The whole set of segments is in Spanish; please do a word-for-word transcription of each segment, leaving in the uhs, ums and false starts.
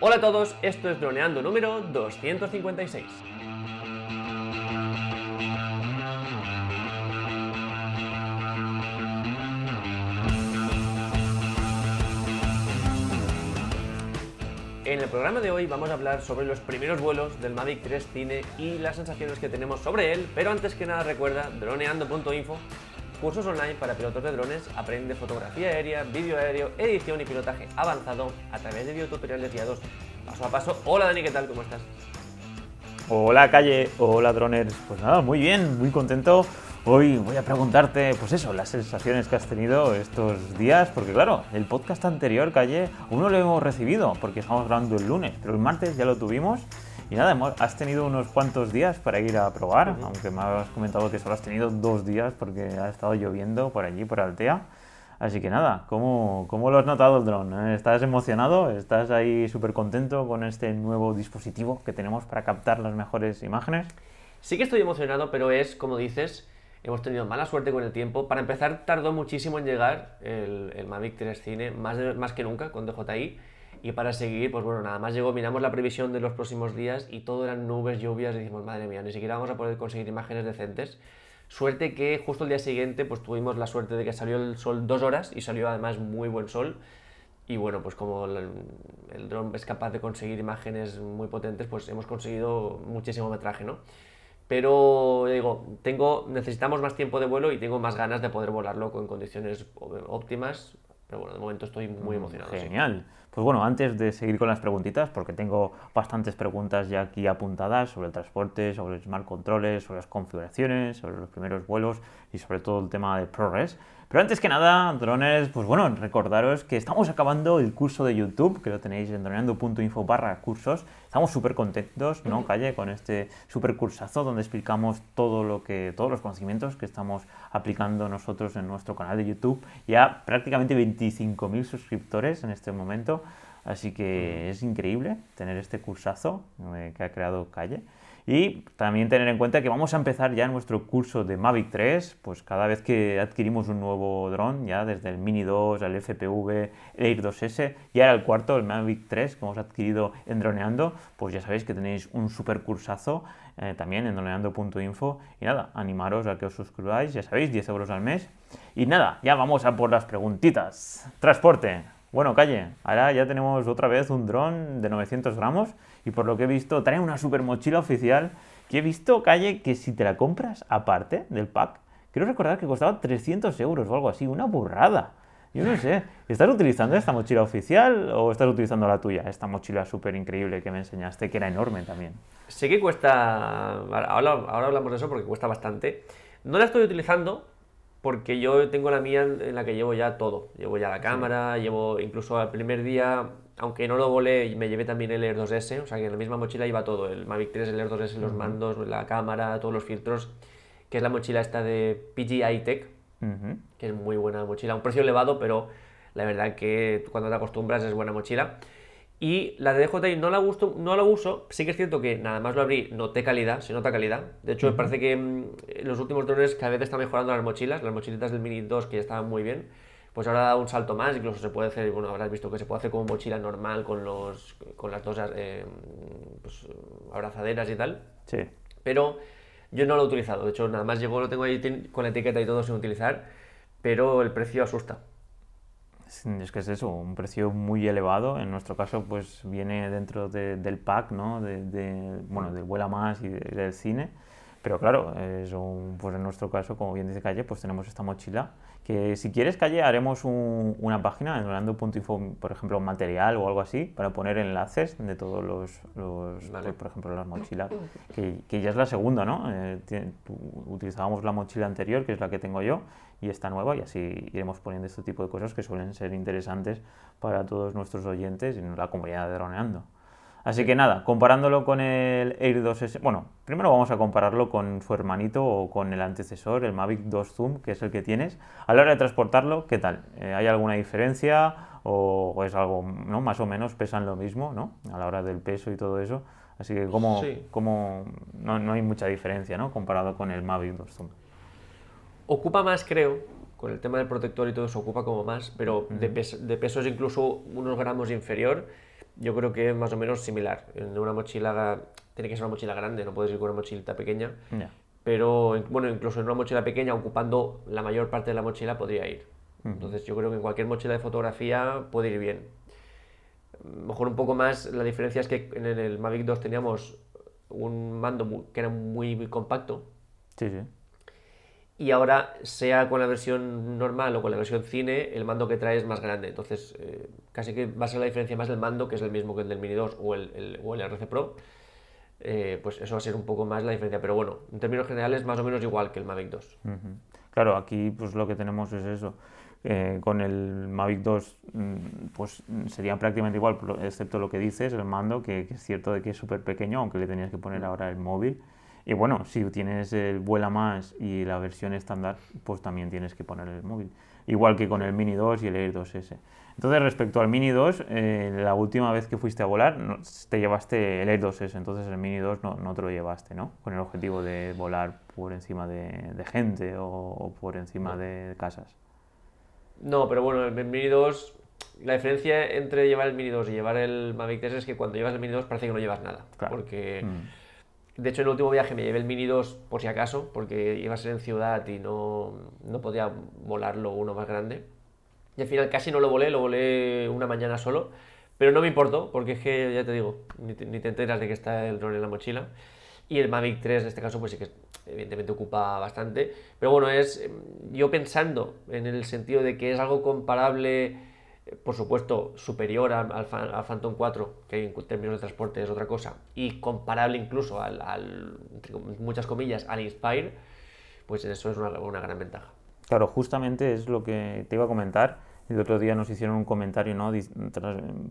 Hola a todos, esto es Droneando número doscientos cincuenta y seis. En el programa de hoy vamos a hablar sobre los primeros vuelos del Mavic tres Cine y las sensaciones que tenemos sobre él, pero antes que nada recuerda droneando punto info, cursos online para pilotos de drones, aprende fotografía aérea, vídeo aéreo, edición y pilotaje avanzado a través de videotutoriales guiados paso a paso. Hola Dani, ¿qué tal? ¿Cómo estás? Hola Calle, hola droners, pues nada, muy bien, muy contento. Hoy voy a preguntarte, pues eso, las sensaciones que has tenido estos días, porque claro, el podcast anterior, Calle, aún no lo hemos recibido, porque estamos grabando el lunes, pero el martes ya lo tuvimos, y nada, has tenido unos cuantos días para ir a probar, uh-huh. aunque me has comentado que solo has tenido dos días, porque ha estado lloviendo por allí, por Altea, así que nada, ¿cómo, cómo lo has notado el drone? ¿Estás emocionado? ¿Estás ahí súper contento con este nuevo dispositivo que tenemos para captar las mejores imágenes? Sí que estoy emocionado, pero es, como dices, hemos tenido mala suerte con el tiempo. Para empezar, tardó muchísimo en llegar el, el Mavic tres Cine, más, de, más que nunca con D J I. Y para seguir, pues bueno, nada más llegó, miramos la previsión de los próximos días y todo eran nubes, lluvias, y decimos, madre mía, ni siquiera vamos a poder conseguir imágenes decentes. Suerte que justo el día siguiente, pues tuvimos la suerte de que salió el sol dos horas y salió además muy buen sol. Y bueno, pues como el, el drone es capaz de conseguir imágenes muy potentes, pues hemos conseguido muchísimo metraje, ¿no? Pero digo, tengo, necesitamos más tiempo de vuelo y tengo más ganas de poder volarlo con condiciones óptimas, pero bueno, de momento estoy muy emocionado. Genial. Sí. Pues bueno, antes de seguir con las preguntitas, porque tengo bastantes preguntas ya aquí apuntadas sobre el transporte, sobre el Smart Controller, sobre las configuraciones, sobre los primeros vuelos y sobre todo el tema de ProRes. Pero antes que nada, drones, pues bueno, recordaros que estamos acabando el curso de YouTube, que lo tenéis en droneando.info barra cursos. Estamos súper contentos, ¿no, Calle? Con este súper cursazo donde explicamos todo lo que, todos los conocimientos que estamos aplicando nosotros en nuestro canal de YouTube. Ya prácticamente veinticinco mil suscriptores en este momento, así que es increíble tener este cursazo que ha creado Calle. Y también tener en cuenta que vamos a empezar ya nuestro curso de Mavic tres, pues cada vez que adquirimos un nuevo dron, ya desde el Mini dos, al F P V, el Air dos S, y ahora el cuarto, el Mavic tres, que hemos adquirido en Droneando, pues ya sabéis que tenéis un super cursazo eh, también en droneando punto info. Y nada, animaros a que os suscribáis, ya sabéis, diez euros al mes. Y nada, ya vamos a por las preguntitas. Transporte. Bueno, Calle, ahora ya tenemos otra vez un dron de novecientos gramos y por lo que he visto trae una super mochila oficial que he visto, Calle, que si te la compras aparte del pack, creo recordar que costaba trescientos euros o algo así, una burrada. Yo no sé, ¿estás utilizando esta mochila oficial o estás utilizando la tuya? Esta mochila súper increíble que me enseñaste, que era enorme también. Sí que cuesta, ahora, ahora hablamos de eso porque cuesta bastante. No la estoy utilizando, porque yo tengo la mía en la que llevo ya todo. Llevo ya la cámara, llevo incluso al primer día, aunque no lo volé, me llevé también el Air dos S, o sea que en la misma mochila iba todo, el Mavic tres, el Air dos S, uh-huh. los mandos, la cámara, todos los filtros, que es la mochila esta de P G Y Tech, uh-huh. que es muy buena mochila, un precio elevado, pero la verdad que cuando te acostumbras es buena mochila. Y la de D J I no la, gusto, no la uso, sí que es cierto que nada más lo abrí, noté calidad, se nota calidad. De hecho, me parece que mmm, los últimos drones cada vez están mejorando las mochilas, las mochilitas del Mini dos que ya estaban muy bien, pues ahora da un salto más, incluso se puede hacer, bueno, habrás visto que se puede hacer como mochila normal con, los, con las dos eh, pues, abrazaderas y tal. Sí. Pero yo no lo he utilizado, de hecho nada más llegó, lo tengo ahí con la etiqueta y todo sin utilizar, pero el precio asusta. Es que es eso, un precio muy elevado. En nuestro caso, pues viene dentro de, del pack, ¿no? De, de, bueno, del Vuela Más y de, del Cine. Pero claro, es un, pues en nuestro caso, como bien dice Calle, pues tenemos esta mochila. Que si quieres, Calle, haremos un, una página en droneando punto info, por ejemplo, material o algo así, para poner enlaces de todos los, los vale. por ejemplo, las mochilas, que, que ya es la segunda, ¿no? Eh, t- utilizábamos la mochila anterior, que es la que tengo yo, y esta nueva, y así iremos poniendo este tipo de cosas que suelen ser interesantes para todos nuestros oyentes y la comunidad de Droneando. Así que nada, comparándolo con el Air dos S, bueno, primero vamos a compararlo con su hermanito o con el antecesor, el Mavic dos Zoom, que es el que tienes. A la hora de transportarlo, ¿qué tal? Eh, ¿hay alguna diferencia o, o es algo, no, más o menos pesan lo mismo, ¿no? A la hora del peso y todo eso. Así que como, sí. como no, no hay mucha diferencia, ¿no? Comparado con el Mavic dos Zoom. Ocupa más, creo, con el tema del protector y todo eso, ocupa como más, pero mm. de, pes- de peso es incluso unos gramos inferior. yo creo que es más o menos similar. En una mochila, tiene que ser una mochila grande, no puedes ir con una mochilita pequeña. No. Pero bueno, incluso en una mochila pequeña, ocupando la mayor parte de la mochila, podría ir. Uh-huh. Entonces yo creo que en cualquier mochila de fotografía puede ir bien. Mejor un poco más, la diferencia es que en el Mavic dos teníamos un mando que era muy, muy compacto. Sí, sí. Y ahora, sea con la versión normal o con la versión Cine, el mando que trae es más grande. Entonces, eh, casi que va a ser la diferencia más del mando, que es el mismo que el del Mini dos o el, el, o el R C Pro. Eh, pues eso va a ser un poco más la diferencia. Pero bueno, en términos generales, más o menos igual que el Mavic dos. Uh-huh. Claro, aquí pues lo que tenemos es eso. Eh, con el Mavic dos pues sería prácticamente igual, excepto lo que dices, el mando, que, que es cierto de que es súper pequeño, aunque le tenías que poner ahora el móvil. Y bueno, si tienes el Vuela Más y la versión estándar, pues también tienes que poner el móvil. Igual que con el Mini dos y el Air dos S. Entonces, respecto al Mini dos, eh, la última vez que fuiste a volar, no, te llevaste el Air dos S, entonces el Mini dos no, no te lo llevaste, ¿no? Con el objetivo de volar por encima de, de gente o, o por encima de casas. No, pero bueno, el Mini dos... La diferencia entre llevar el Mini dos y llevar el Mavic tres es que cuando llevas el Mini dos parece que no llevas nada. Claro. Porque... Mm. De hecho, en el último viaje me llevé el Mini dos por si acaso, porque iba a ser en ciudad y no, no podía volarlo uno más grande. Y al final casi no lo volé, lo volé una mañana solo, pero no me importó, porque es que, ya te digo, ni te, ni te enteras de que está el drone en la mochila. Y el Mavic tres, en este caso, pues sí que evidentemente ocupa bastante. Pero bueno, es yo pensando en el sentido de que es algo comparable, por supuesto, superior al, al, al Phantom cuatro, que en términos de transporte es otra cosa, y comparable incluso al, al entre muchas comillas, al Inspire, pues eso es una, una gran ventaja. Claro, justamente es lo que te iba a comentar. El otro día nos hicieron un comentario, ¿no?,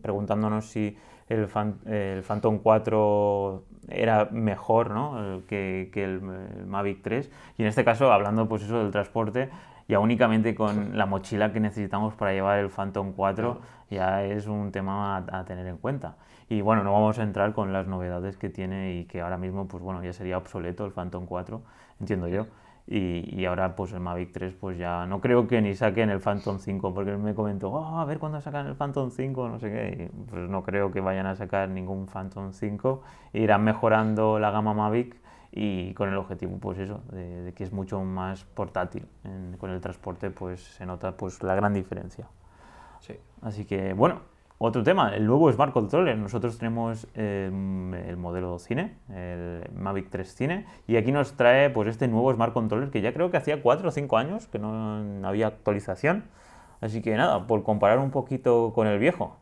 preguntándonos si el, fan, el Phantom cuatro era mejor, ¿no?, que, que el Mavic tres. Y en este caso, hablando pues eso del transporte, ya únicamente con la mochila que necesitamos para llevar el Phantom cuatro, ya es un tema a, a tener en cuenta. Y bueno, no vamos a entrar con las novedades que tiene y que ahora mismo, pues bueno, ya sería obsoleto el Phantom cuatro, entiendo yo. Y, y ahora pues el Mavic tres, pues ya no creo que ni saquen el Phantom cinco, porque me comentó, oh, a ver cuándo sacan el Phantom cinco, no sé qué. Y pues no creo que vayan a sacar ningún Phantom cinco, irán mejorando la gama Mavic, y con el objetivo, pues eso, de, de que es mucho más portátil. En, con el transporte, pues se nota pues la gran diferencia. Sí. Así que, bueno, otro tema, el nuevo Smart Controller. Nosotros tenemos eh, el modelo Cine, el Mavic tres Cine, y aquí nos trae pues este nuevo Smart Controller, que ya creo que hacía cuatro o cinco años que no había actualización. Así que nada, por comparar un poquito con el viejo.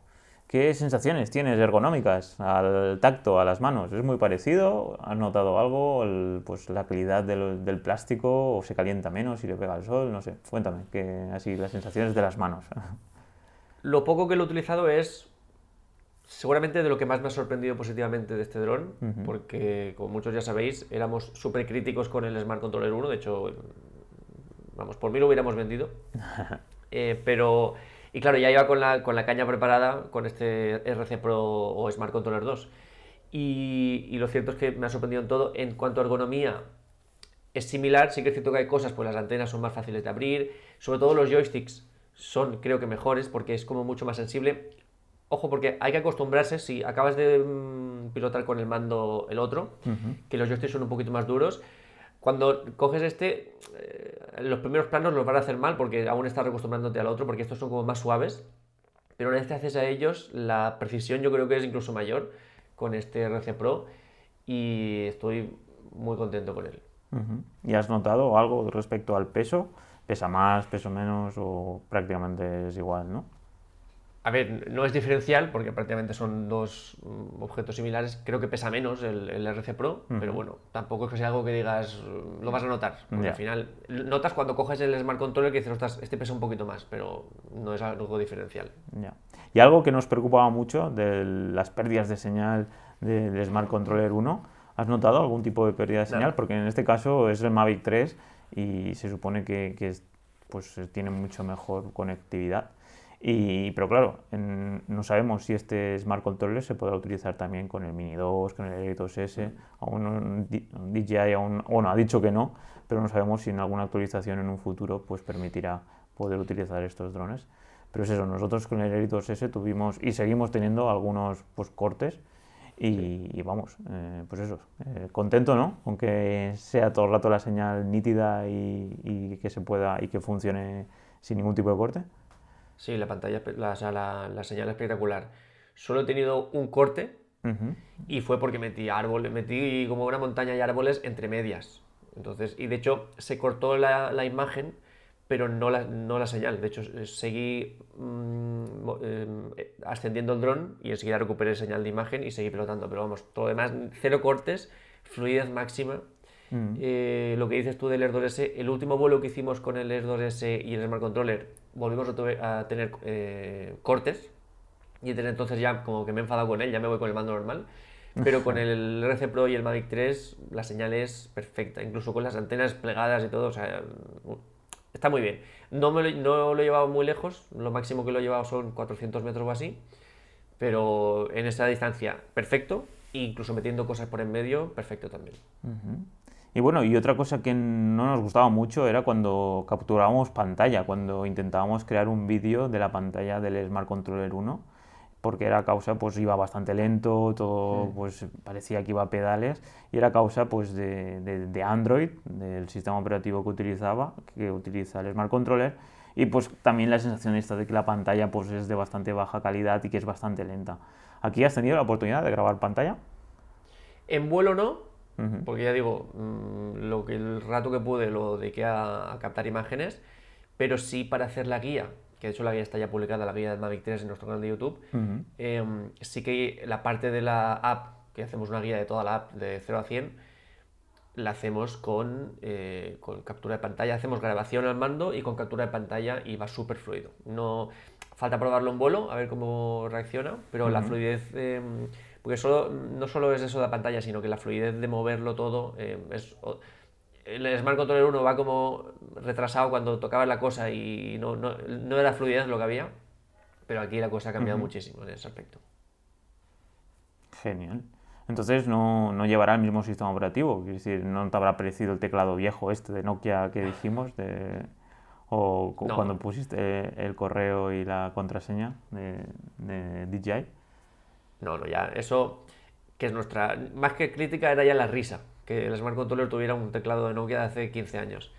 ¿Qué sensaciones tienes ergonómicas al tacto, a las manos? ¿Es muy parecido? ¿Has notado algo? El, pues la calidad del, del plástico, o se calienta menos si le pega el sol, no sé. Cuéntame, que así las sensaciones de las manos. Lo poco que lo he utilizado es seguramente de lo que más me ha sorprendido positivamente de este dron, uh-huh. porque como muchos ya sabéis, éramos súper críticos con el Smart Controller uno, de hecho, vamos, por mí lo hubiéramos vendido, eh, pero... Y claro, ya iba con la, con la caña preparada con este R C Pro o Smart Controller dos. Y, y lo cierto es que me ha sorprendido en todo. En cuanto a ergonomía, es similar. Sí que es cierto que hay cosas, pues las antenas son más fáciles de abrir. Sobre todo los joysticks son, creo que, mejores, porque es como mucho más sensible. Ojo, porque hay que acostumbrarse, si acabas de mmm, pilotar con el mando el otro, uh-huh. que los joysticks son un poquito más duros. Cuando coges este, eh, los primeros planos los van a hacer mal porque aún estás acostumbrándote al otro, porque estos son como más suaves, pero una vez que haces a ellos, la precisión yo creo que es incluso mayor con este R C Pro, y estoy muy contento con él. Uh-huh. ¿Y has notado algo respecto al peso? ¿Pesa más, peso menos o prácticamente es igual, no? A ver, no es diferencial porque prácticamente son dos objetos similares. Creo que pesa menos el, el R C Pro, uh-huh. pero bueno, tampoco es que sea algo que digas, lo vas a notar. Porque yeah. al final, notas cuando coges el Smart Controller que dices, ostras, este pesa un poquito más, pero no es algo diferencial. Yeah. Y algo que nos preocupaba mucho de las pérdidas de señal del Smart Controller uno, ¿has notado algún tipo de pérdida de señal? No. Porque en este caso es el Mavic tres y se supone que, que pues, tiene mucho mejor conectividad. Y, pero claro, en, no sabemos si este Smart Controller se podrá utilizar también con el Mini dos, con el Air dos S. Aún D J I aún, bueno, ha dicho que no, pero no sabemos si en alguna actualización en un futuro pues permitirá poder utilizar estos drones. Pero es eso, nosotros con el Air dos ese tuvimos y seguimos teniendo algunos pues, cortes y, sí. y vamos, eh, pues eso, eh, contento, ¿no? Aunque sea todo el rato la señal nítida y, y que se pueda y que funcione sin ningún tipo de corte. Sí, la pantalla, la, la, la señal espectacular. Solo he tenido un corte uh-huh. y fue porque metí árboles, metí como una montaña de árboles entre medias. Entonces, y de hecho se cortó la, la imagen, pero no la, no la señal. De hecho, seguí mmm, eh, ascendiendo el dron y enseguida recuperé señal de imagen y seguí pilotando. Pero vamos, todo lo demás, cero cortes, fluidez máxima. Mm. Eh, lo que dices tú del Air dos ese, el último vuelo que hicimos con el Air dos ese y el Smart Controller, volvimos a, a tener eh, cortes. Y desde entonces ya como que me he enfadado con él, ya me voy con el mando normal. Pero con el R C Pro y el Mavic tres la señal es perfecta, incluso con las antenas plegadas y todo, o sea, está muy bien. No, me lo, no lo he llevado muy lejos, lo máximo que lo he llevado son cuatrocientos metros o así, pero en esa distancia perfecto, incluso metiendo cosas por en medio, perfecto también. Uh-huh. Y bueno, y otra cosa que no nos gustaba mucho era cuando capturábamos pantalla, cuando intentábamos crear un vídeo de la pantalla del Smart Controller uno, porque era causa, pues iba bastante lento, todo sí. pues parecía que iba a pedales, y era causa pues de, de, de Android, del sistema operativo que utilizaba, que utiliza el Smart Controller, y pues también la sensación esta de que la pantalla pues es de bastante baja calidad y que es bastante lenta. ¿Aquí has tenido la oportunidad de grabar pantalla? En vuelo no, uh-huh. porque ya digo, lo que el rato que pude lo dediqué a, a captar imágenes, pero sí para hacer la guía, que de hecho la guía está ya publicada, la guía del Mavic tres en nuestro canal de YouTube, uh-huh. eh, sí que la parte de la app, que hacemos una guía de toda la app de cero a cien, la hacemos con, eh, con captura de pantalla, hacemos grabación al mando y con captura de pantalla y va súper fluido. No, falta probarlo en vuelo, a ver cómo reacciona, pero uh-huh. la fluidez, eh, porque solo, no solo es eso de la pantalla, sino que la fluidez de moverlo todo eh, es... El Smart Controller uno va como retrasado cuando tocaba la cosa y no, no, no era fluidez lo que había, pero aquí la cosa ha cambiado uh-huh. muchísimo en ese aspecto. Genial. Entonces no, no llevará el mismo sistema operativo, es decir, no te habrá parecido el teclado viejo este de Nokia que dijimos, de, o no. cuando pusiste el correo y la contraseña de, de D J I. No, no, ya, eso que es nuestra, más que crítica era ya la risa. Que el Smart Controller tuviera un teclado de Nokia de hace quince años.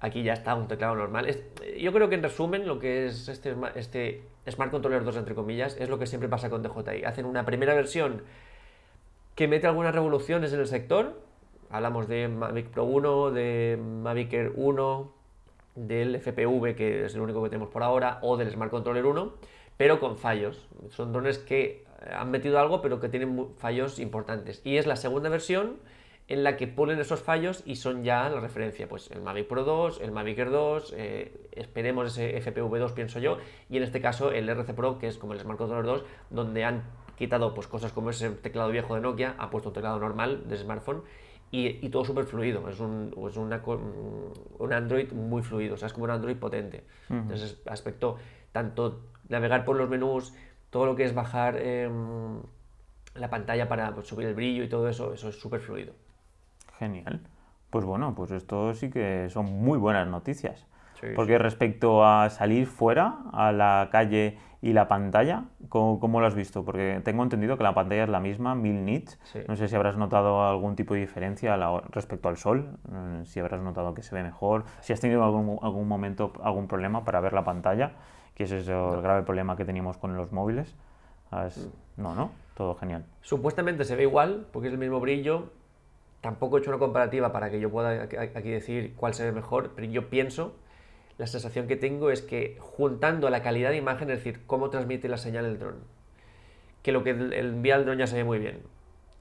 Aquí ya está un teclado normal. Es, yo creo que en resumen lo que es este, este Smart Controller dos, entre comillas, es lo que siempre pasa con D J I. Hacen una primera versión que mete algunas revoluciones en el sector. Hablamos de Mavic Pro uno, de Mavic Air uno, del F P V, que es el único que tenemos por ahora, o del Smart Controller uno, pero con fallos. Son drones que han metido algo, pero que tienen fallos importantes. Y es la segunda versión en la que ponen esos fallos y son ya la referencia, pues el Mavic Pro dos, el Mavic Air dos, eh, esperemos ese F P V dos, pienso yo, y en este caso el R C Pro, que es como el Smart Controller dos, donde han quitado pues cosas como ese teclado viejo de Nokia, ha puesto un teclado normal de smartphone y, y todo súper fluido, es, un, es una, un Android muy fluido, o sea, es como un Android potente. Uh-huh. Entonces, aspecto, tanto navegar por los menús, todo lo que es bajar eh, la pantalla para pues, subir el brillo y todo eso, eso es súper fluido. Genial. Pues bueno, pues esto sí que son muy buenas noticias. Sí, porque sí. Respecto a salir fuera, a la calle y la pantalla, ¿cómo, cómo lo has visto? Porque tengo entendido que la pantalla es la misma, mil nits. Sí. No sé si habrás notado algún tipo de diferencia a la, respecto al sol, si habrás notado que se ve mejor, si has tenido algún, algún momento algún problema para ver la pantalla, que ese es el no. grave problema que teníamos con los móviles. ¿Has... No, no, todo genial. Supuestamente se ve igual, porque es el mismo brillo. Tampoco he hecho una comparativa para que yo pueda aquí decir cuál se ve mejor, pero yo pienso, la sensación que tengo es que juntando la calidad de imagen, es decir, cómo transmite la señal el dron, que lo que envía el dron ya se ve muy bien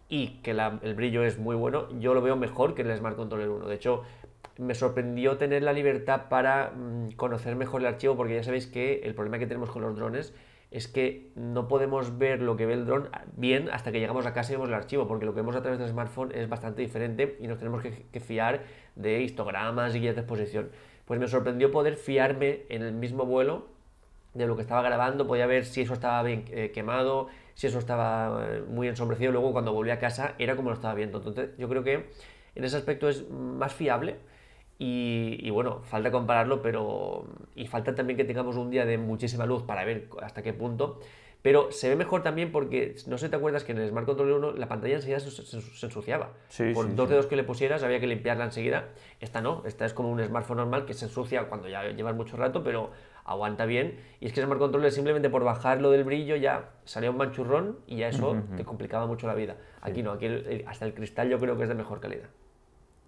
y que la, el brillo es muy bueno, yo lo veo mejor que el Smart Controller uno. De hecho, me sorprendió tener la libertad para conocer mejor el archivo, porque ya sabéis que el problema que tenemos con los drones es que no podemos ver lo que ve el dron bien hasta que llegamos a casa y vemos el archivo, porque lo que vemos a través del smartphone es bastante diferente y nos tenemos que, que fiar de histogramas y guías de exposición. Pues me sorprendió poder fiarme en el mismo vuelo de lo que estaba grabando, podía ver si eso estaba bien eh, quemado, si eso estaba eh, muy ensombrecido, luego cuando volví a casa era como lo estaba viendo. Entonces yo creo que en ese aspecto es más fiable Y, y bueno, falta compararlo, pero y falta también que tengamos un día de muchísima luz para ver hasta qué punto. Pero se ve mejor también porque, no sé si te acuerdas que en el Smart Controller uno la pantalla enseguida se, se, se ensuciaba. Sí, Por sí, dos dedos sí. que le pusieras había que limpiarla enseguida. Esta no, esta es como un smartphone normal que se ensucia cuando ya llevas mucho rato, pero aguanta bien. Y es que el Smart Controller simplemente por bajarlo del brillo ya salía un manchurrón y ya eso uh-huh. te complicaba mucho la vida. Sí. Aquí no, aquí el, hasta el cristal yo creo que es de mejor calidad.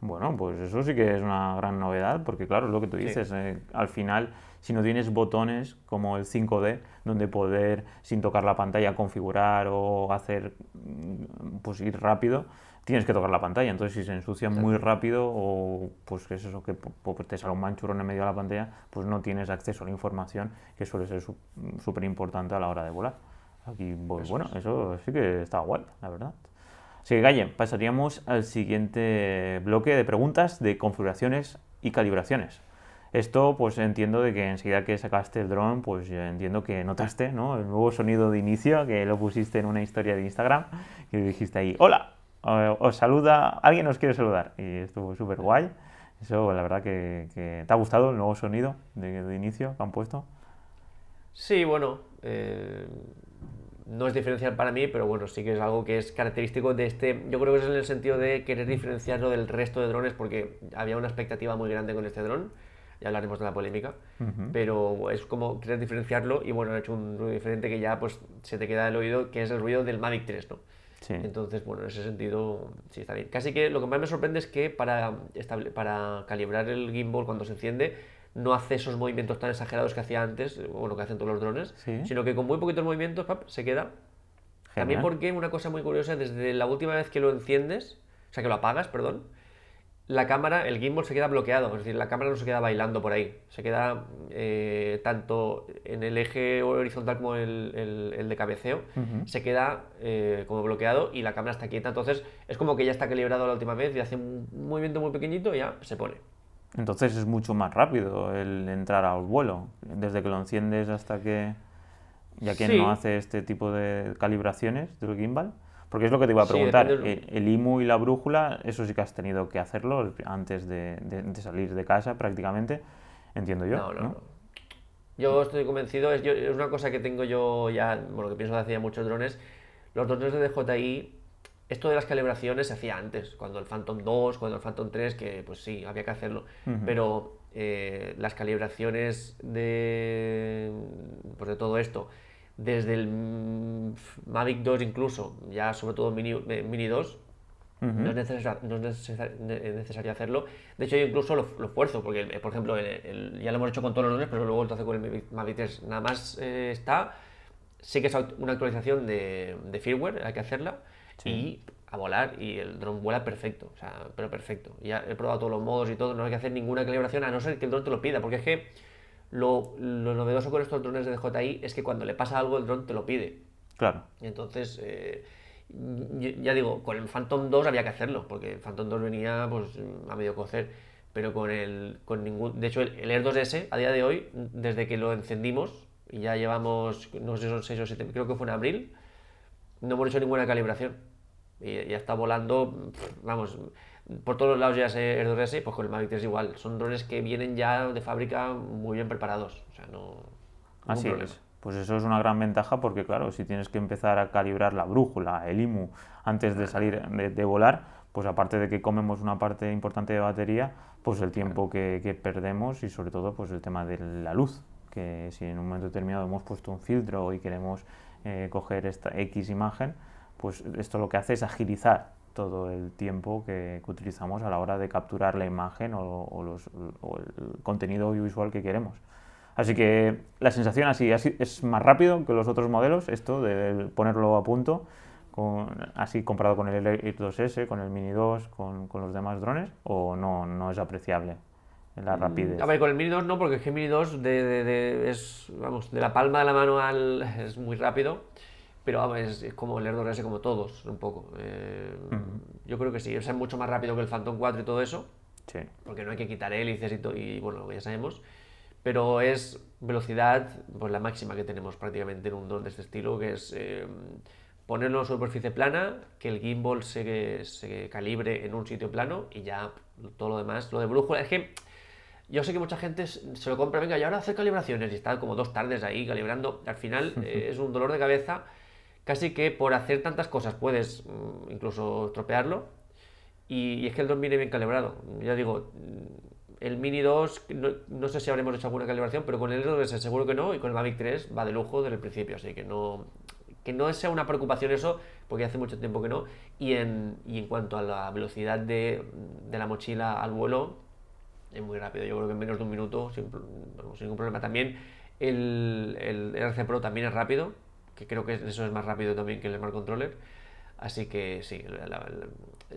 Bueno, pues eso sí que es una gran novedad, porque claro, es lo que tú dices, sí. eh, al final, si no tienes botones como el cinco D, donde poder, sin tocar la pantalla, configurar o hacer, pues ir rápido, tienes que tocar la pantalla, entonces si se ensucia Exacto. muy rápido o pues qué es eso, que te sale un manchurón en medio de la pantalla, pues no tienes acceso a la información, que suele ser súper importante a la hora de volar. Aquí, pues eso bueno, es. Eso sí que está guay, la verdad. Así que, Galle, pasaríamos al siguiente bloque de preguntas de configuraciones y calibraciones. Esto, pues entiendo de que enseguida que sacaste el dron, pues entiendo que notaste, ¿no? El nuevo sonido de inicio que lo pusiste en una historia de Instagram y dijiste ahí, ¡hola! Os saluda, alguien os quiere saludar. Y estuvo súper guay. Eso, la verdad que, que... ¿Te ha gustado el nuevo sonido de, de inicio que han puesto? Sí, bueno... Eh... No es diferencial para mí, pero bueno, sí que es algo que es característico de este... Yo creo que es en el sentido de querer diferenciarlo del resto de drones, porque había una expectativa muy grande con este dron, ya hablaremos de la polémica, uh-huh. pero es como querer diferenciarlo y bueno, han hecho un ruido diferente que ya pues se te queda el oído, que es el ruido del Mavic tres, ¿no? Sí. Entonces, bueno, en ese sentido sí está bien. Casi que lo que más me sorprende es que para, estable, para calibrar el gimbal cuando se enciende, no hace esos movimientos tan exagerados que hacía antes, bueno, que hacen todos los drones, ¿Sí? sino que con muy poquitos movimientos pap, se queda. Genial. También porque una cosa muy curiosa, desde la última vez que lo enciendes, o sea, que lo apagas, perdón, la cámara, el gimbal se queda bloqueado, es decir, la cámara no se queda bailando por ahí, se queda eh, tanto en el eje horizontal como el, el, el de cabeceo, uh-huh. se queda eh, como bloqueado y la cámara está quieta, entonces es como que ya está calibrado la última vez y hace un movimiento muy pequeñito y ya se pone. Entonces es mucho más rápido el entrar al vuelo, desde que lo enciendes hasta que... Ya que sí. no hace este tipo de calibraciones del gimbal. Porque es lo que te iba a preguntar, sí, del... el I M U y la brújula, eso sí que has tenido que hacerlo antes de, de, de salir de casa prácticamente, entiendo yo. No, no, ¿no? no. Yo estoy convencido, es, yo, es una cosa que tengo yo ya, bueno, que pienso de hace ya muchos drones, los drones de D J I... Esto de las calibraciones se hacía antes, cuando el Phantom dos, cuando el Phantom tres, que pues sí, había que hacerlo, uh-huh. pero eh, las calibraciones de, pues de todo esto, desde el Mavic dos incluso, ya sobre todo Mini, Mini dos, uh-huh. no es, necesar, no es necesar, ne, necesario hacerlo. De hecho yo incluso lo, lo esfuerzo, porque por ejemplo el, el, ya lo hemos hecho con todos los drones, pero luego lo hace con el Mavic tres, nada más eh, está, sí que es una actualización de, de firmware, hay que hacerla. Sí. Y a volar, y el dron vuela perfecto, o sea, pero perfecto. Ya he probado todos los modos y todo, no hay que hacer ninguna calibración a no ser que el dron te lo pida, porque es que lo, lo novedoso con estos drones de D J I es que cuando le pasa algo el dron te lo pide. Claro. Y entonces, eh, ya digo, con el Phantom dos había que hacerlo, porque el Phantom dos venía pues a medio cocer, pero con el con ningún... De hecho, el, el Air dos S, a día de hoy, desde que lo encendimos, y ya llevamos, no sé si son seis o siete, creo que fue en abril, no hemos hecho ninguna calibración y ya está volando, vamos, por todos los lados ya sé Air dos S, pues con el Mavic tres igual, son drones que vienen ya de fábrica muy bien preparados, o sea, no... Así es, pues eso es una gran ventaja porque claro, si tienes que empezar a calibrar la brújula, el I M U, antes de salir, de, de volar, pues aparte de que comemos una parte importante de batería, pues el tiempo que, que perdemos y sobre todo pues el tema de la luz, que si en un momento determinado hemos puesto un filtro y queremos... Eh, coger esta X imagen, pues esto lo que hace es agilizar todo el tiempo que, que utilizamos a la hora de capturar la imagen o, o, los, o el contenido audiovisual que queremos. Así que la sensación así, así es más rápido que los otros modelos, esto de ponerlo a punto, con, así comparado con el Air dos S, con el Mini dos, con, con los demás drones, o no, no es apreciable. La rapidez. A ver, con el Mini dos no, porque el Mini dos de, de, de, es, vamos, de la palma de la mano al, es muy rápido, pero vamos, es, es como el Air dos S, como todos, un poco. Eh, uh-huh. Yo creo que sí, o sea, es mucho más rápido que el Phantom cuatro y todo eso, sí. porque no hay que quitar hélices y, to- y bueno, ya sabemos, pero es velocidad, pues la máxima que tenemos prácticamente en un dron de este estilo, que es eh, ponerlo en superficie plana, que el gimbal se, se calibre en un sitio plano y ya todo lo demás, lo de brújula. Es que yo sé que mucha gente se lo compra, venga, y ahora hace calibraciones y está como dos tardes ahí calibrando. Al final eh, es un dolor de cabeza, casi que por hacer tantas cosas puedes mm, incluso estropearlo. Y, y es que el drone viene bien calibrado. Ya digo, el Mini dos, no, no sé si habremos hecho alguna calibración, pero con el Air dos S seguro que no, y con el Mavic tres va de lujo desde el principio, así que no... que no sea una preocupación eso, porque hace mucho tiempo que no. Y en, y en cuanto a la velocidad de, de la mochila al vuelo, es muy rápido, yo creo que en menos de un minuto, sin, sin ningún problema. También el, el R C Pro también es rápido, que creo que eso es más rápido también que el Smart Controller. Así que sí, la, la, la,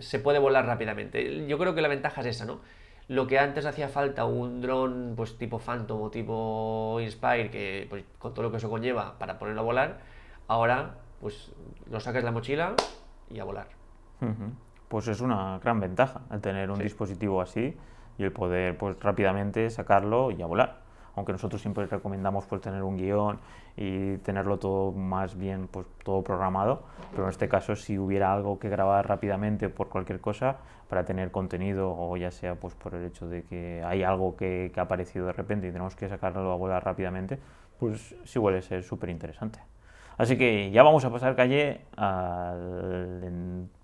se puede volar rápidamente. Yo creo que la ventaja es esa, ¿no? Lo que antes hacía falta un dron pues tipo Phantom o tipo Inspire, que pues, con todo lo que eso conlleva para ponerlo a volar, ahora pues lo sacas la mochila y a volar. Uh-huh. Pues es una gran ventaja el tener un sí. dispositivo así y el poder pues rápidamente sacarlo y a volar. Aunque nosotros siempre recomendamos pues tener un guión y tenerlo todo más bien pues todo programado, pero en este caso si hubiera algo que grabar rápidamente por cualquier cosa para tener contenido, o ya sea pues por el hecho de que hay algo que, que ha aparecido de repente y tenemos que sacarlo a volar rápidamente, pues sí vuelve a ser súper interesante. Así que ya vamos a pasar calle a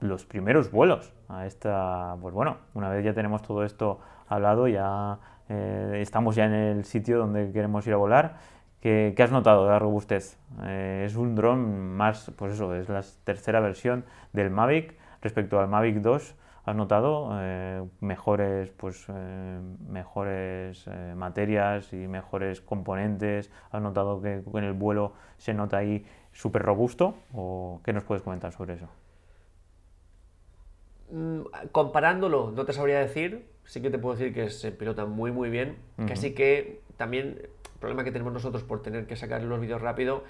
los primeros vuelos. A esta, pues bueno, una vez ya tenemos todo esto hablado, ya eh, estamos ya en el sitio donde queremos ir a volar. ¿Qué, qué has notado de la robustez? Eh, es un dron más, pues eso, es la tercera versión del Mavic respecto al Mavic dos. ¿Has notado eh, mejores, pues, eh, mejores eh, materias y mejores componentes? ¿Has notado que en el vuelo se nota ahí súper robusto? ¿O qué nos puedes comentar sobre eso? Mm, comparándolo, no te sabría decir. Sí que te puedo decir que se pilota muy, muy bien. Uh-huh. Casi que también el problema que tenemos nosotros por tener que sacar los vídeos rápido,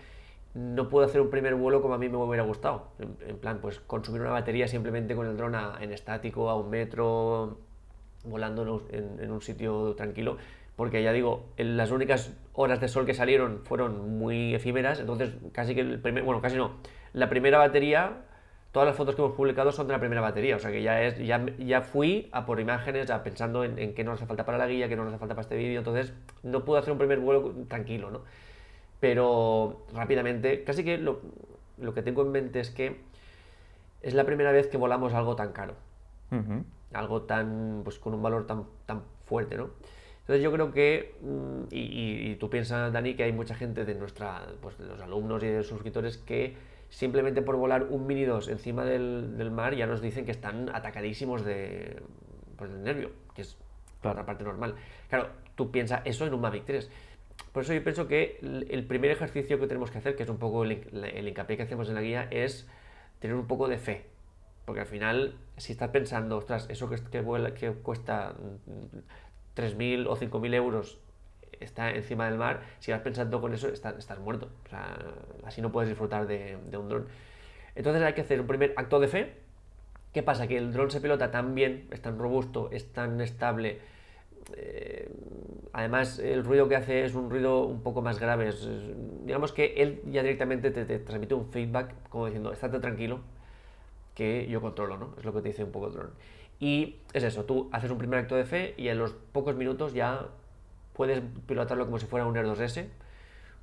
no puedo hacer un primer vuelo como a mí me hubiera gustado. En, en plan, pues consumir una batería simplemente con el dron a, en estático, a un metro, volando en, en un sitio tranquilo. Porque ya digo, en las únicas horas de sol que salieron fueron muy efímeras. Entonces, casi que el primer, bueno, casi no. La primera batería, todas las fotos que hemos publicado son de la primera batería. O sea que ya, es, ya, ya fui a por imágenes, a pensando en, en qué nos hace falta para la guía, qué nos hace falta para este vídeo. Entonces, no puedo hacer un primer vuelo tranquilo, ¿no? Pero rápidamente, casi que lo, lo que tengo en mente es que es la primera vez que volamos algo tan caro. Uh-huh. Algo tan, pues con un valor tan, tan fuerte, ¿no? Entonces yo creo que, y, y, y tú piensas, Dani, que hay mucha gente de nuestra, pues de los alumnos y de los suscriptores que simplemente por volar un Mini dos encima del, del mar ya nos dicen que están atacadísimos de, pues, del nervio, que es la otra parte normal. Claro, tú piensas eso en un Mavic tres. Por eso yo pienso que el primer ejercicio que tenemos que hacer, que es un poco el, el hincapié que hacemos en la guía, es tener un poco de fe. Porque al final, si estás pensando, ostras, eso que, que, vuela, que cuesta tres mil o cinco mil euros está encima del mar, si vas pensando con eso, está, estás muerto. O sea, así no puedes disfrutar de, de un dron. Entonces hay que hacer un primer acto de fe. ¿Qué pasa? Que el dron se pilota tan bien, es tan robusto, es tan estable. Eh, además el ruido que hace es un ruido un poco más grave, es, es, digamos que él ya directamente te, te transmite un feedback como diciendo, estate tranquilo que yo controlo, ¿no? Es lo que te dice un poco el dron. Y es eso, tú haces un primer acto de fe y en los pocos minutos ya puedes pilotarlo como si fuera un Air dos S,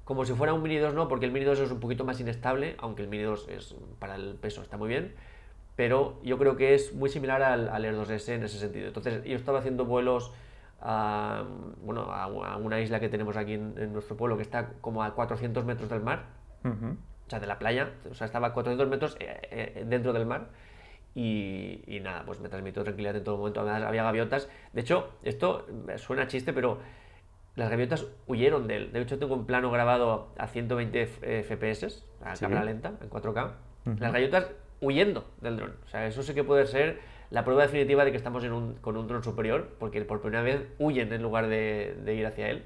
como si fuera un Mini dos no, porque el Mini dos es un poquito más inestable, aunque el Mini dos es, para el peso está muy bien, pero yo creo que es muy similar al, al Air dos S en ese sentido. Entonces yo estaba haciendo vuelos A, bueno, a una isla que tenemos aquí en, en nuestro pueblo que está como a cuatrocientos metros del mar, uh-huh. O sea, de la playa, o sea, estaba a cuatrocientos metros eh, eh, dentro del mar y, y nada, pues me transmitió tranquilidad en todo momento. Además, había gaviotas, de hecho, esto suena chiste, pero las gaviotas huyeron de él. De hecho, tengo un plano grabado a ciento veinte F P S, a ¿sí? cámara lenta, en cuatro K, uh-huh. Las gaviotas huyendo del dron, o sea, eso sí que puede ser la prueba definitiva de que estamos en un, con un dron superior, porque por primera vez huyen en lugar de, de ir hacia él.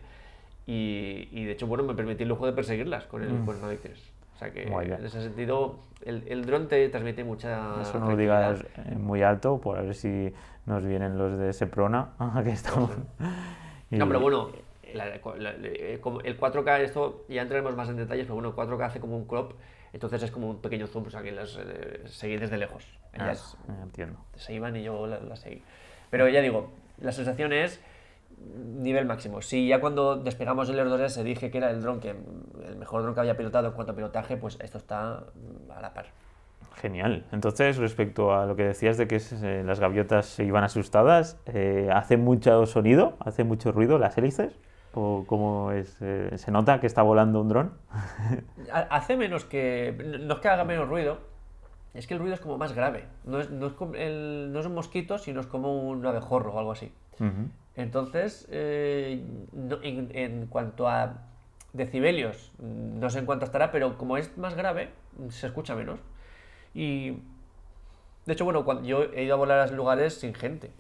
Y, y de hecho, bueno, me permití el lujo de perseguirlas con el Mavic tres. O sea que Guaya. En ese sentido, el, el dron te transmite mucha. Eso no lo digas muy alto, por a ver si nos vienen los de SEPRONA. Aquí estamos. Y... No, pero bueno, la, la, la, el cuatro K, esto ya entraremos más en detalles, pero bueno, el cuatro K hace como un crop. Entonces es como un pequeño zoom, pues aquí las eh, seguí desde lejos. Ellas ah, entiendo. Se iban y yo las la seguí. Pero ya digo, la sensación es nivel máximo. Si ya cuando despegamos el Air dos ese dije que era el dron que el mejor dron que había pilotado en cuanto a pilotaje, pues esto está a la par. Genial. Entonces, respecto a lo que decías de que eh, las gaviotas se iban asustadas, eh, ¿hace mucho sonido? ¿Hace mucho ruido las hélices? ¿O cómo es? Eh, ¿Se nota que está volando un dron? Hace menos que... No es que haga menos ruido, es que el ruido es como más grave. No es, no es, como el, no es un mosquito, sino es como un abejorro o algo así. Uh-huh. Entonces, eh, no, en, en cuanto a decibelios, no sé en cuánto estará, pero como es más grave, se escucha menos. Y de hecho, bueno, cuando yo he ido a volar a lugares sin gente,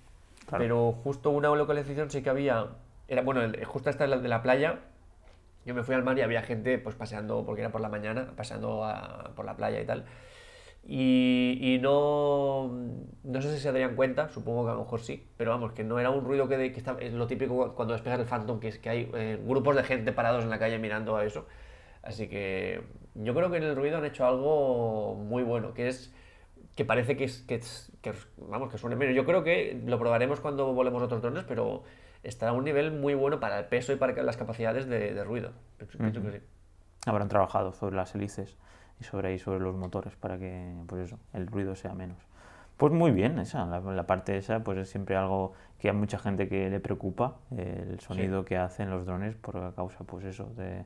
claro. Pero justo una localización sí que había, era bueno, justo esta de la playa, yo me fui al mar y había gente pues paseando, porque era por la mañana, paseando a, por la playa y tal, y, y no, no sé si se darían cuenta, supongo que a lo mejor sí, pero vamos, que no era un ruido que, de, que está, es lo típico cuando despegas el Phantom, que es que hay eh, grupos de gente parados en la calle mirando a eso. Así que yo creo que en el ruido han hecho algo muy bueno, que es que parece que, es, que, es, que vamos, que suene menos. Yo creo que lo probaremos cuando volemos otros drones, pero estará a un nivel muy bueno para el peso y para las capacidades de, de ruido. Pienso, pienso mm-hmm. que sí. Habrán trabajado sobre las hélices y sobre ahí sobre los motores para que pues eso, el ruido sea menos. Pues muy bien, esa la, la parte esa pues es siempre algo que a mucha gente que le preocupa, eh, el sonido sí. que hacen los drones por causa pues eso de...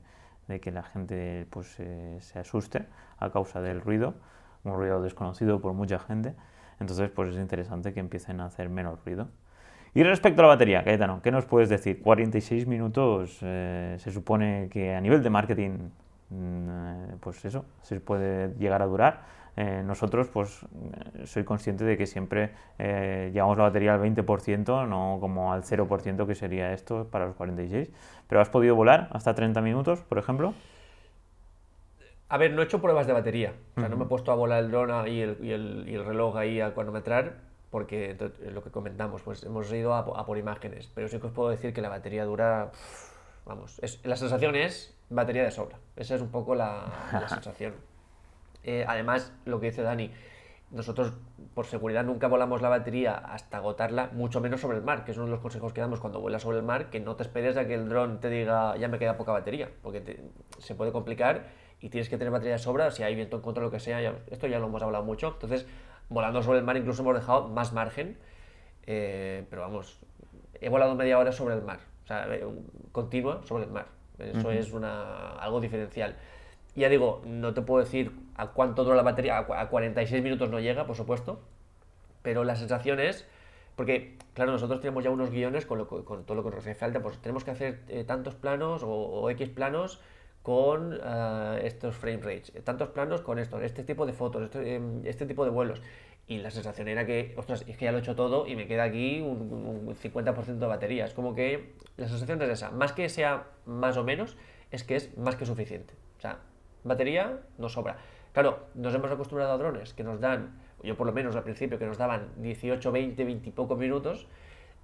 de que la gente pues, eh, se asuste a causa del ruido, un ruido desconocido por mucha gente. Entonces pues es interesante que empiecen a hacer menos ruido. Y respecto a la batería, Cayetano, ¿qué nos puedes decir? cuarenta y seis minutos, eh, se supone que a nivel de marketing, mmm, pues eso, se puede llegar a durar. Eh, nosotros, pues, soy consciente de que siempre eh, llevamos la batería al veinte por ciento, no como al cero por ciento que sería esto para los cuarenta y seis. ¿Pero has podido volar hasta treinta minutos, por ejemplo? A ver, no he hecho pruebas de batería. O sea, uh-huh. no me he puesto a volar el dron y el, y el, y el reloj ahí a cronometrar, porque entonces, lo que comentamos, pues hemos ido a, a por imágenes. Pero sí que os puedo decir que la batería dura... Pff, vamos, es, la sensación es batería de sobra. Esa es un poco la, la sensación. Eh, además, lo que dice Dani, nosotros por seguridad nunca volamos la batería hasta agotarla, mucho menos sobre el mar, que es uno de los consejos que damos cuando vuelas sobre el mar, que no te esperes a que el dron te diga ya me queda poca batería, porque te, se puede complicar y tienes que tener batería de sobra, si hay viento en contra o lo que sea, ya, esto ya lo hemos hablado mucho. Entonces, volando sobre el mar incluso hemos dejado más margen, eh, pero vamos, he volado media hora sobre el mar, o sea, continua sobre el mar, eso [S2] Uh-huh. [S1] Es una, algo diferencial. Ya digo, no te puedo decir a cuánto dura la batería, a cuarenta y seis minutos no llega, por supuesto, pero la sensación es, porque claro, nosotros tenemos ya unos guiones con, lo, con todo lo que nos hace falta, pues tenemos que hacer eh, tantos planos o, o X planos con uh, estos frame rates, tantos planos con esto, este tipo de fotos, este, eh, este tipo de vuelos, y la sensación era que, ostras, es que ya lo he hecho todo y me queda aquí un, un cincuenta por ciento de batería, es como que la sensación es esa, más que sea más o menos, es que es más que suficiente, o sea, batería nos sobra. Claro, nos hemos acostumbrado a drones que nos dan, yo por lo menos al principio, que nos daban dieciocho, veinte, veinte y pocos minutos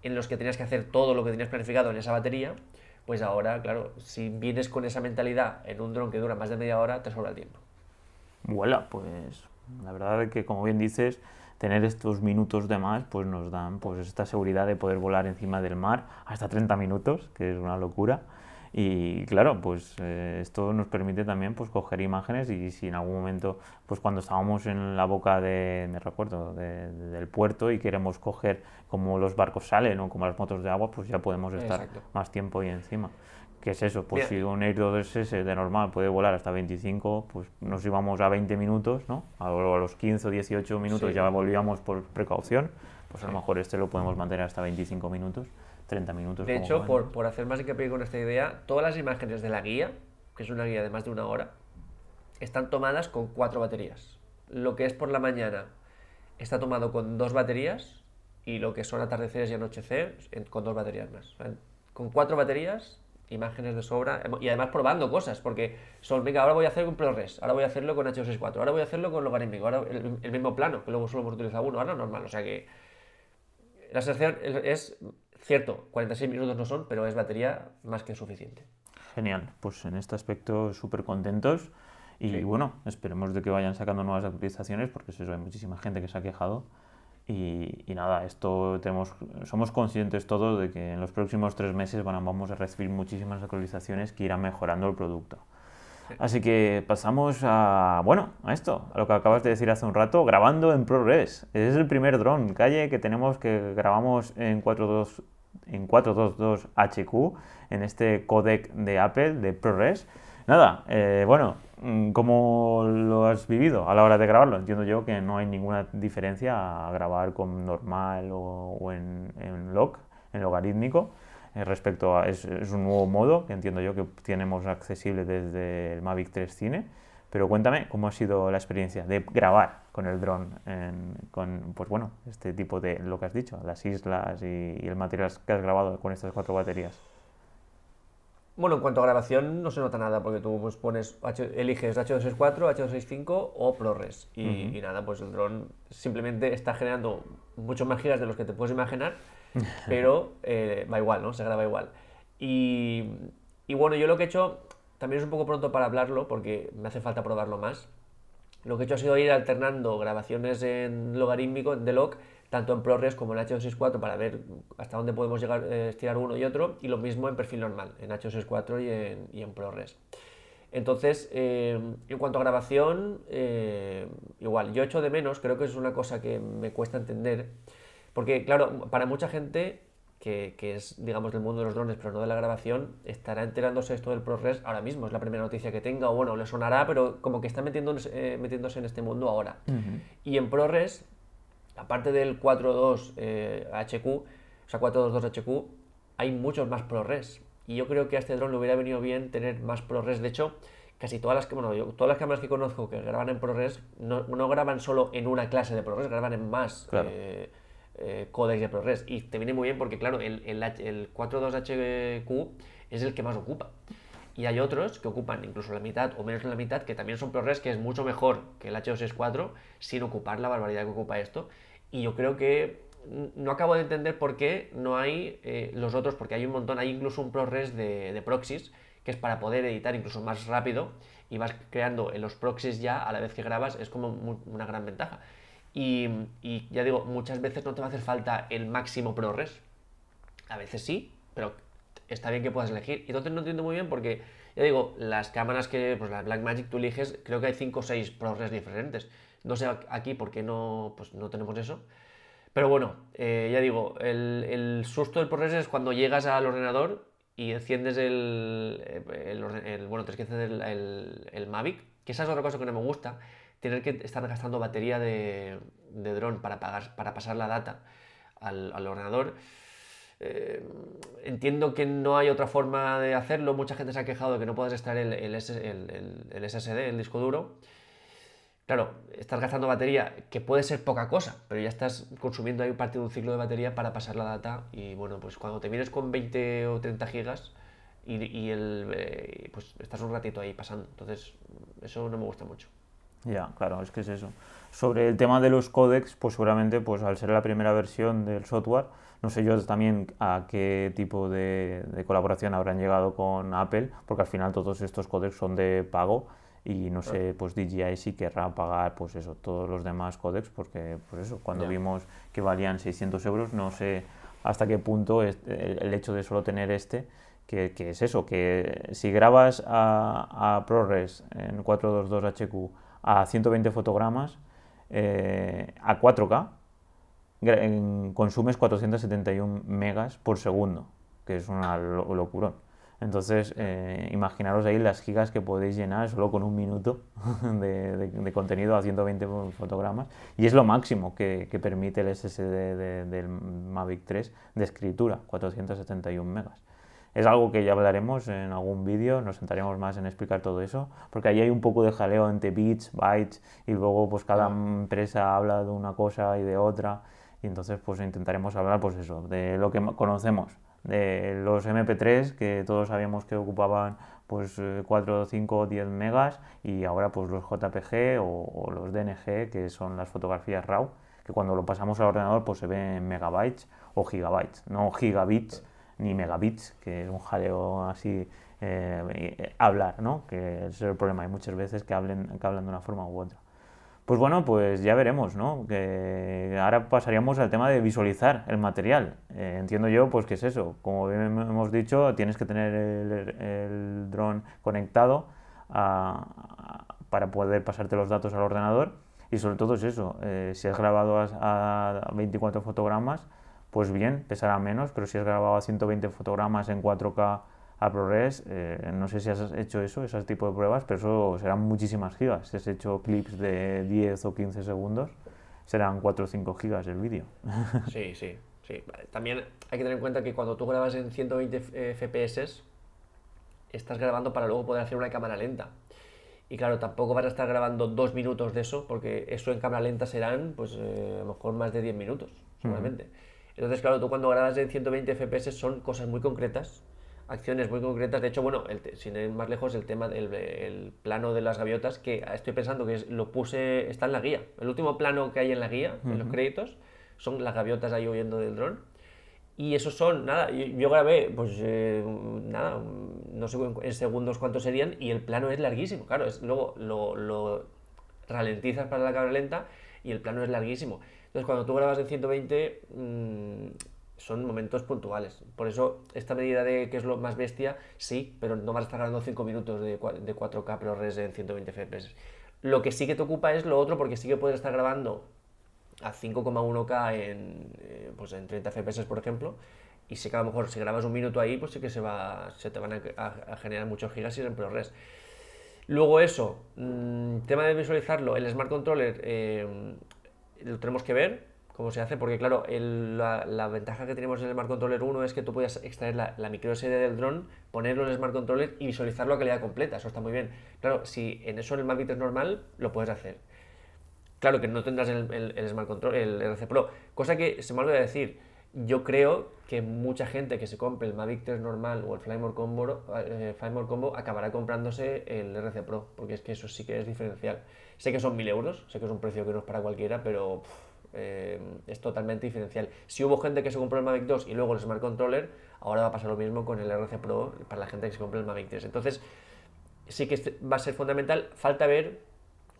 en los que tenías que hacer todo lo que tenías planificado en esa batería. Pues ahora, claro, si vienes con esa mentalidad en un dron que dura más de media hora, te sobra el tiempo. Bueno, pues la verdad es que como bien dices, tener estos minutos de más pues nos dan pues esta seguridad de poder volar encima del mar hasta treinta minutos, que es una locura. Y claro, pues eh, esto nos permite también pues coger imágenes y si en algún momento, pues cuando estábamos en la boca de, me recuerdo, de, de, del puerto y queremos coger como los barcos salen o como las motos de agua, pues ya podemos estar Exacto. más tiempo ahí encima. ¿Qué es eso? Pues Bien. Si un Air dos ese de normal puede volar hasta veinticinco, pues nos íbamos a veinte minutos, ¿no? A, a los quince o dieciocho minutos sí. ya volvíamos por precaución, pues sí. a lo mejor este lo podemos mantener hasta veinticinco minutos. treinta minutos. De hecho, por, por hacer más hincapié con esta idea, todas las imágenes de la guía, que es una guía de más de una hora, están tomadas con cuatro baterías. Lo que es por la mañana está tomado con dos baterías y lo que son atardeceres y anochecer con dos baterías más. ¿Vale? Con cuatro baterías, imágenes de sobra y además probando cosas, porque son, venga, ahora voy a hacer un ProRes, ahora voy a hacerlo con H doscientos sesenta y cuatro, ahora voy a hacerlo con logarítmico, ahora el, el mismo plano, que luego solo hemos utilizado uno, ahora normal, o sea que la sensación es... Cierto, cuarenta y seis minutos no son, pero es batería más que suficiente. Genial, pues en este aspecto súper contentos Y sí. bueno, esperemos de que vayan sacando nuevas actualizaciones, porque eso, hay muchísima gente que se ha quejado. Y, y nada, esto tenemos, somos conscientes todos de que en los próximos tres meses van a, vamos a recibir muchísimas actualizaciones que irán mejorando el producto. Así que pasamos a, bueno, a esto, a lo que acabas de decir hace un rato, grabando en ProRes. Es el primer dron calle que tenemos que grabamos en cuatro dos dos H Q, en este codec de Apple, de ProRes. Nada, eh, bueno, ¿cómo lo has vivido a la hora de grabarlo? Entiendo yo que no hay ninguna diferencia a grabar con normal o, o en, en log, en logarítmico. Respecto a, es, es un nuevo modo que entiendo yo que tenemos accesible desde el Mavic tres Cine, pero cuéntame cómo ha sido la experiencia de grabar con el dron, con pues bueno, este tipo de, lo que has dicho, las islas y, y el material que has grabado con estas cuatro baterías. Bueno, en cuanto a grabación no se nota nada, porque tú pues pones H, eliges H doscientos sesenta y cuatro, H doscientos sesenta y cinco o ProRes y, uh-huh. y nada, pues el dron simplemente está generando muchos más gigas de los que te puedes imaginar. Pero eh, va igual, ¿no? Se graba igual. Y, y bueno, yo lo que he hecho, también es un poco pronto para hablarlo porque me hace falta probarlo más. Lo que he hecho ha sido ir alternando grabaciones en logarítmico, en D-Log, tanto en ProRes como en H doscientos sesenta y cuatro, para ver hasta dónde podemos llegar, eh, estirar uno y otro. Y lo mismo en perfil normal, en H doscientos sesenta y cuatro y en, y en ProRes. Entonces, eh, en cuanto a grabación, eh, igual, yo echo de menos, creo que es una cosa que me cuesta entender. Porque, claro, para mucha gente que, que es, digamos, del mundo de los drones, pero no de la grabación, estará enterándose esto del ProRes ahora mismo. Es la primera noticia que tenga, o bueno, le sonará, pero como que está metiéndose, eh, metiéndose en este mundo ahora. Uh-huh. Y en ProRes, aparte del cuatro punto dos eh, H Q, o sea, cuatro punto dos dos H Q, hay muchos más ProRes. Y yo creo que a este dron le hubiera venido bien tener más ProRes. De hecho, casi todas las, bueno, yo, todas las cámaras que conozco que graban en ProRes no, no graban solo en una clase de ProRes, graban en más. Claro. Eh, Eh, códex de ProRes, y te viene muy bien porque claro, el, el, el cuatro punto dos H Q es el que más ocupa, y hay otros que ocupan incluso la mitad o menos de la mitad, que también son ProRes, que es mucho mejor que el H doscientos sesenta y cuatro sin ocupar la barbaridad que ocupa esto. Y yo creo que no acabo de entender por qué no hay eh, los otros, porque hay un montón, hay incluso un ProRes de, de proxies, que es para poder editar incluso más rápido, y vas creando en los proxies ya a la vez que grabas, es como muy, una gran ventaja. Y, y ya digo, muchas veces no te va a hacer falta el máximo ProRes. A veces sí, pero está bien que puedas elegir. Y entonces no entiendo muy bien porque, ya digo, las cámaras que, pues la Blackmagic tú eliges, creo que hay cinco o seis ProRes diferentes. No sé aquí por qué no, pues no tenemos eso. Pero bueno, eh, ya digo, el, el susto del ProRes es cuando llegas al ordenador y enciendes el... el, el, el bueno, tienes que encender el, el, el Mavic, que esa es otra cosa que no me gusta. Tener que estar gastando batería de, de dron para, pagar, para pasar la data al, al ordenador. Eh, entiendo que no hay otra forma de hacerlo. Mucha gente se ha quejado de que no puedes extraer el, el, el, el S S D, el disco duro. Claro, estás gastando batería, que puede ser poca cosa, pero ya estás consumiendo ahí parte de un ciclo de batería para pasar la data. Y bueno, pues cuando te vienes con veinte o treinta gigas y, y el, eh, pues estás un ratito ahí pasando. Entonces, eso no me gusta mucho. Ya, claro, es que es eso. Sobre el tema de los códecs, pues seguramente pues al ser la primera versión del software, no sé yo también a qué tipo de, de colaboración habrán llegado con Apple, porque al final todos estos códecs son de pago y no sé, pues D J I sí querrá pagar pues eso, todos los demás códecs, porque pues eso, cuando ya vimos que valían seiscientos euros, no sé hasta qué punto el, el hecho de solo tener este, que, que es eso, que si grabas a, a ProRes en cuatro punto dos dos H Q a ciento veinte fotogramas, eh, a cuatro K, en, consumes cuatrocientos setenta y uno megas por segundo, que es una lo- locurón. Entonces, eh, imaginaros ahí las gigas que podéis llenar solo con un minuto de, de, de contenido a ciento veinte fotogramas, y es lo máximo que, que permite el S S D de, del Mavic tres de escritura, cuatrocientos setenta y uno megas. Es algo que ya hablaremos en algún vídeo, nos sentaremos más en explicar todo eso, porque ahí hay un poco de jaleo entre bits, bytes, y luego pues cada empresa habla de una cosa y de otra, y entonces pues intentaremos hablar pues eso, de lo que conocemos, de los eme pe tres que todos sabíamos que ocupaban pues cuatro, cinco, diez megas, y ahora pues los J P G o, o los D N G, que son las fotografías RAW, que cuando lo pasamos al ordenador pues se ven en megabytes o gigabytes, no gigabits ni megabits, que es un jaleo así eh, hablar, ¿no? Que ese es el problema, hay muchas veces que, hablen, que hablan de una forma u otra. Pues bueno, pues ya veremos, ¿no? Que ahora pasaríamos al tema de visualizar el material. Eh, entiendo yo, pues que es eso. Como bien hemos dicho, tienes que tener el, el dron conectado a, a, para poder pasarte los datos al ordenador. Y sobre todo es eso. Eh, si has grabado a, a veinticuatro fotogramas, pues bien, pesará menos. Pero si has grabado a ciento veinte fotogramas en cuatro K a ProRes, eh, no sé si has hecho eso, ese tipo de pruebas, pero eso serán muchísimas gigas. Si has hecho clips de diez o quince segundos, serán cuatro o cinco gigas el vídeo. Sí, sí, sí. Vale. También hay que tener en cuenta que cuando tú grabas en ciento veinte F P S, estás grabando para luego poder hacer una cámara lenta. Y claro, tampoco vas a estar grabando dos minutos de eso, porque eso en cámara lenta serán, pues, eh, a lo mejor más de diez minutos, seguramente. Mm. Entonces, claro, tú cuando grabas en ciento veinte F P S son cosas muy concretas, acciones muy concretas. De hecho, bueno, el te- sin ir más lejos, el tema del el plano de las gaviotas, que estoy pensando que es, lo puse, está en la guía. El último plano que hay en la guía, uh-huh. en los créditos, son las gaviotas ahí huyendo del dron. Y esos son, nada, yo, yo grabé, pues eh, nada, no sé en segundos cuántos serían, y el plano es larguísimo. Claro, es, luego lo, lo ralentizas para la cámara lenta y el plano es larguísimo. Entonces, cuando tú grabas en ciento veinte... Mmm, son momentos puntuales. Por eso esta medida de que es lo más bestia, sí, pero no vas a estar grabando cinco minutos de cuatro K ProRes en ciento veinte F P S. Lo que sí que te ocupa es lo otro, porque sí que puedes estar grabando a cinco coma uno K en, eh, pues en treinta F P S, por ejemplo, y sí que a lo mejor si grabas un minuto ahí, pues sí que se, va, se te van a, a generar muchos gigas en ProRes. Luego eso, mmm, tema de visualizarlo, el Smart Controller eh, lo tenemos que ver, cómo se hace, porque claro, el, la, la ventaja que tenemos en el Smart Controller uno es que tú puedes extraer la, la micro S D del dron, ponerlo en el Smart Controller y visualizarlo a calidad completa, eso está muy bien. Claro, si en eso en el Mavic tres normal, lo puedes hacer. Claro que no tendrás el, el, el Smart Controller, el R C Pro, cosa que se me olvidó decir, yo creo que mucha gente que se compre el Mavic tres normal o el Fly More Combo, eh, Fly More Combo acabará comprándose el R C Pro, porque es que eso sí que es diferencial. Sé que son mil euros, sé que es un precio que no es para cualquiera, pero... Pff, Eh, es totalmente diferencial. Si hubo gente que se compró el Mavic dos y luego el Smart Controller, ahora va a pasar lo mismo con el R C Pro para la gente que se compre el Mavic tres. Entonces sí que va a ser fundamental. Falta ver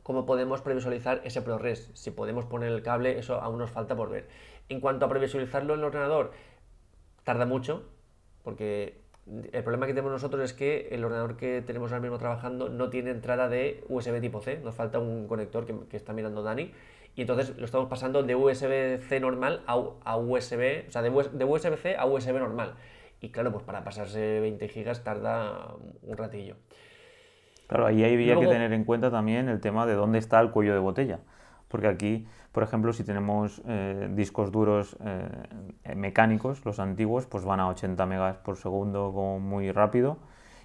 cómo podemos previsualizar ese ProRes. Si podemos poner el cable, eso aún nos falta por ver. En cuanto a previsualizarlo en el ordenador, tarda mucho, porque el problema que tenemos nosotros es que el ordenador que tenemos ahora mismo trabajando no tiene entrada de U S B tipo C. Nos falta un conector que, que está mirando Dani. Y entonces lo estamos pasando de U S B C normal a, a U S B, o sea, de, de U S B C a U S B normal. Y claro, pues para pasarse veinte gigas tarda un ratillo. Claro, ahí había Luego... que tener en cuenta también el tema de dónde está el cuello de botella. Porque aquí, por ejemplo, si tenemos eh, discos duros eh, mecánicos, los antiguos, pues van a ochenta megas por segundo como muy rápido.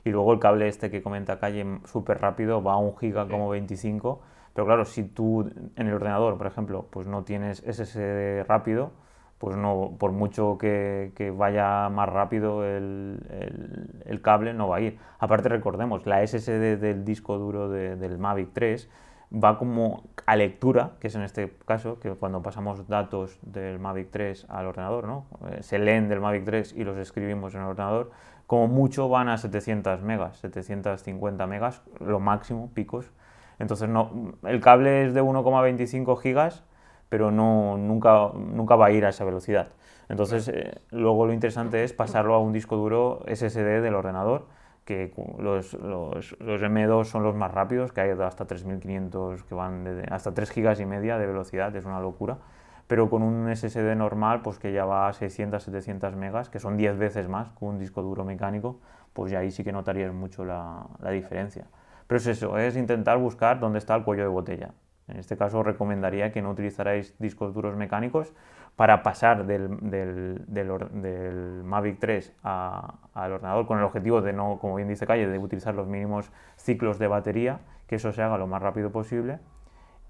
Y luego el cable este que comenta Calle, súper rápido, va a un giga sí. como veinticinco. Pero claro, si tú en el ordenador, por ejemplo, pues no tienes S S D rápido, pues no, por mucho que, que vaya más rápido el, el, el cable, no va a ir. Aparte recordemos, la S S D del disco duro de, del Mavic tres va como a lectura, que es en este caso, que cuando pasamos datos del Mavic tres al ordenador, ¿no? Se leen del Mavic tres y los escribimos en el ordenador, como mucho van a setecientos megas, setecientos cincuenta megas, lo máximo, picos. Entonces no, el cable es de uno coma veinticinco gigas, pero no, nunca, nunca va a ir a esa velocidad. Entonces eh, luego lo interesante es pasarlo a un disco duro S S D del ordenador, que los, los, los M dos son los más rápidos, que hay hasta tres mil quinientos, que van de, hasta tres gigas y media de velocidad, es una locura. Pero con un S S D normal, pues que ya va a seiscientos setecientos megas, que son diez veces más que un disco duro mecánico, pues ya ahí sí que notarías mucho la, la diferencia. Pero es eso, es intentar buscar dónde está el cuello de botella. En este caso os recomendaría que no utilizarais discos duros mecánicos para pasar del, del, del, del Mavic tres a, al ordenador, con el objetivo de no, como bien dice Calle, de utilizar los mínimos ciclos de batería, que eso se haga lo más rápido posible.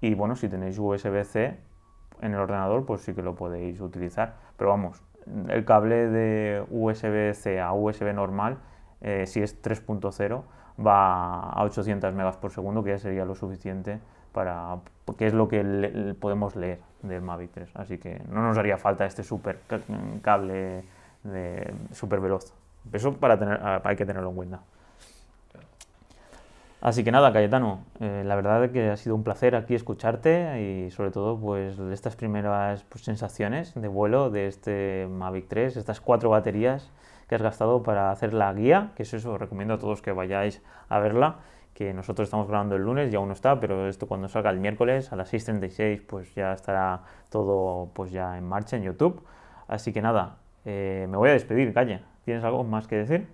Y bueno, si tenéis U S B C en el ordenador, pues sí que lo podéis utilizar. Pero vamos, el cable de U S B C a U S B normal, eh, si es tres punto cero, va a ochocientos megas por segundo, que ya sería lo suficiente para que es lo que le, podemos leer del Mavic tres, así que no nos haría falta este super cable de super veloz. Eso para tener, hay que tenerlo en cuenta. Así que nada, Cayetano, eh, la verdad es que ha sido un placer aquí escucharte y sobre todo pues estas primeras pues, sensaciones de vuelo de este Mavic tres, estas cuatro baterías que has gastado para hacer la guía, que eso, eso os recomiendo a todos que vayáis a verla, que nosotros estamos grabando el lunes y aún no está, pero esto cuando salga el miércoles a las seis treinta y seis pues ya estará todo pues ya en marcha en YouTube. Así que nada, eh, me voy a despedir, Calle. ¿Tienes algo más que decir?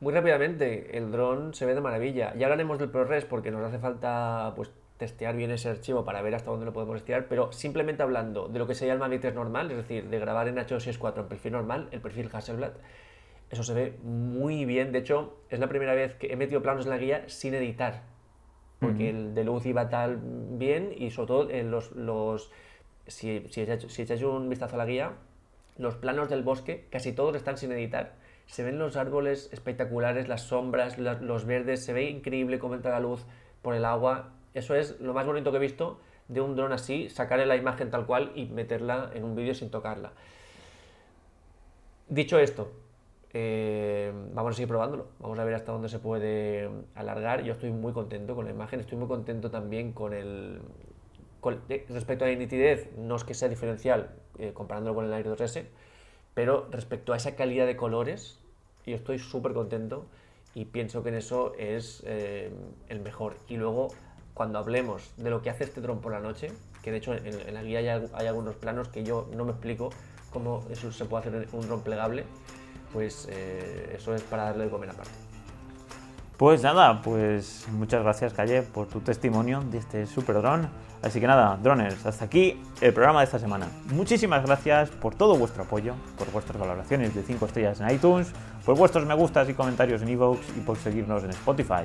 Muy rápidamente, el dron se ve de maravilla. Ya hablaremos del ProRes porque nos hace falta pues, testear bien ese archivo para ver hasta dónde lo podemos testear, pero simplemente hablando de lo que sería el Mavic tres normal, es decir, de grabar en H doscientos sesenta y cuatro en perfil normal, el perfil Hasselblad, eso se ve muy bien. De hecho, es la primera vez que he metido planos en la guía sin editar, porque uh-huh. el de luz iba tal bien y sobre todo en los, los si, si echáis si echáis un vistazo a la guía, los planos del bosque casi todos están sin editar. Se ven los árboles espectaculares, las sombras, la, los verdes, se ve increíble cómo entra la luz por el agua. Eso es lo más bonito que he visto de un dron así, sacarle la imagen tal cual y meterla en un vídeo sin tocarla. Dicho esto, eh, vamos a seguir probándolo, vamos a ver hasta dónde se puede alargar. Yo estoy muy contento con la imagen, estoy muy contento también con el... Con, eh, respecto a la nitidez, no es que sea diferencial eh, comparándolo con el Air dos S, pero respecto a esa calidad de colores, yo estoy súper contento y pienso que en eso es eh, el mejor. Y luego, cuando hablemos de lo que hace este dron por la noche, que de hecho en, en la guía hay, hay algunos planos que yo no me explico cómo eso se puede hacer en un dron plegable, pues eh, eso es para darle de comer aparte. Pues nada, pues muchas gracias, Calle, por tu testimonio de este super dron. Así que nada, droners, hasta aquí el programa de esta semana. Muchísimas gracias por todo vuestro apoyo, por vuestras valoraciones de cinco estrellas en iTunes, por vuestros me gustas y comentarios en Evox y por seguirnos en Spotify.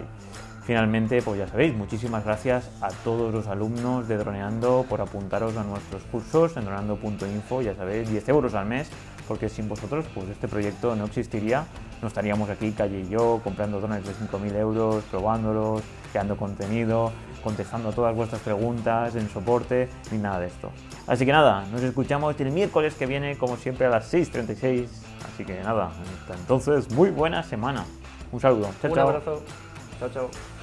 Finalmente, pues ya sabéis, muchísimas gracias a todos los alumnos de Droneando por apuntaros a nuestros cursos en droneando punto info, ya sabéis, diez euros al mes, porque sin vosotros pues este proyecto no existiría, no estaríamos aquí, Calle y yo, comprando drones de cinco mil euros, probándolos, creando contenido, contestando todas vuestras preguntas en soporte, ni nada de esto. Así que nada, nos escuchamos el miércoles que viene, como siempre, a las seis treinta y seis, así que nada, hasta entonces, muy buena semana. Un saludo, chao, chao. Un abrazo, chao, chao.